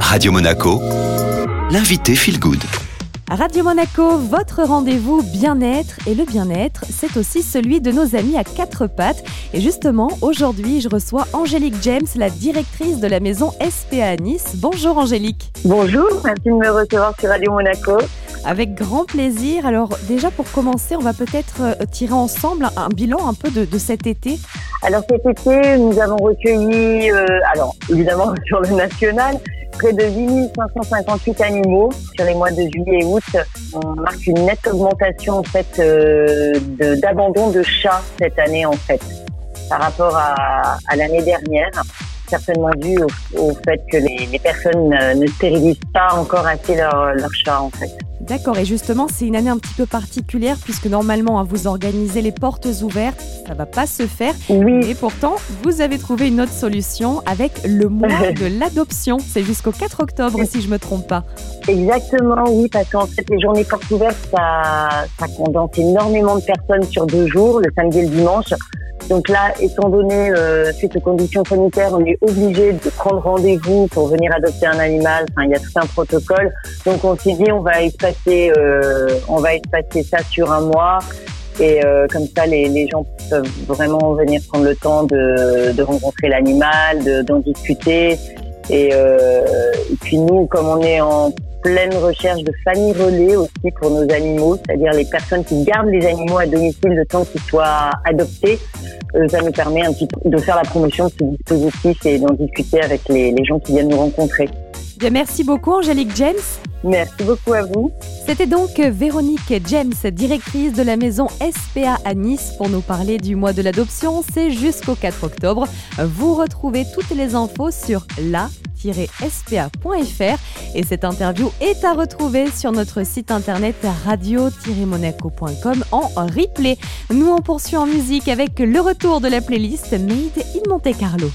Radio Monaco, l'invité Feel Good. Radio Monaco, votre rendez-vous bien-être. Et le bien-être, c'est aussi celui de nos amis à quatre pattes. Et justement, aujourd'hui, je reçois Angélique James, la directrice de la maison SPA à Nice. Bonjour Angélique. Bonjour, merci de me recevoir sur Radio Monaco. Avec grand plaisir. Alors déjà, pour commencer, on va peut-être tirer ensemble un bilan un peu de cet été. Alors cet été, nous avons recueilli, évidemment sur le national, près de 8 558 animaux sur les mois de juillet et août. On marque une nette augmentation d'abandon de chats cette année par rapport à l'année dernière. Certainement dû au fait que les personnes ne stérilisent pas encore assez leurs chats . D'accord, et justement, c'est une année un petit peu particulière puisque normalement, vous organisez les portes ouvertes, ça ne va pas se faire. Oui. Et pourtant, vous avez trouvé une autre solution avec le mois de l'adoption. C'est jusqu'au 4 octobre, si je ne me trompe pas. Exactement, oui, parce qu'en fait, les journées portes ouvertes, ça condense énormément de personnes sur 2 jours, le samedi et le dimanche. Donc là, étant donné suite aux conditions sanitaires, on est obligé de prendre rendez-vous pour venir adopter un animal. Enfin, il y a tout un protocole. Donc on s'est dit, on va espacer ça sur un mois. Et comme ça, les gens peuvent vraiment venir prendre le temps de rencontrer l'animal, d'en discuter. Et puis nous, comme on est en pleine recherche de familles relais aussi pour nos animaux, c'est-à-dire les personnes qui gardent les animaux à domicile le temps qu'ils soient adoptés, ça nous permet un petit peu de faire la promotion de ce dispositif et d'en discuter avec les gens qui viennent nous rencontrer. Bien, merci beaucoup Angélique James. Merci beaucoup à vous. C'était donc Véronique James, directrice de la maison SPA à Nice, pour nous parler du mois de l'adoption. C'est jusqu'au 4 octobre. Vous retrouvez toutes les infos sur la-spa.fr et cette interview est à retrouver sur notre site internet radio-monaco.com en replay. Nous, on poursuit en musique avec le retour de la playlist Made in Monte Carlo.